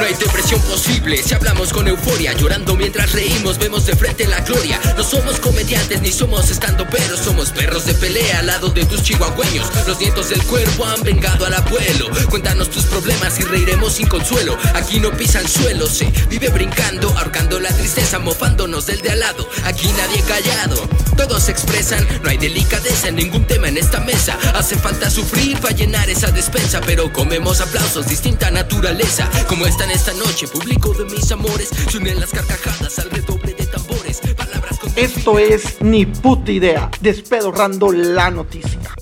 No hay depresión posible si hablamos con euforia, llorando mientras reímos, vemos de frente la gloria. No somos comediantes ni somos estando peros, somos perros de pelea al lado de tus chihuahueños. Los nietos del cuerpo han vengado al abuelo. Cuéntanos tus problemas y reiremos sin consuelo. Aquí no pisan suelo, se vive brincando, ahorcando la tristeza, mofándonos del de al lado. Aquí nadie callado, todos se expresan, no hay delicadeza en ningún tema en esta mesa. Hace falta sufrir para llenar esa despensa, pero comemos aplausos, distinta naturaleza. Como están esta noche, público de mis amores, se unen las carcajadas al redoble de tambores. Palabras con... Esto es Ni Puta Idea, despedorrando la noticia.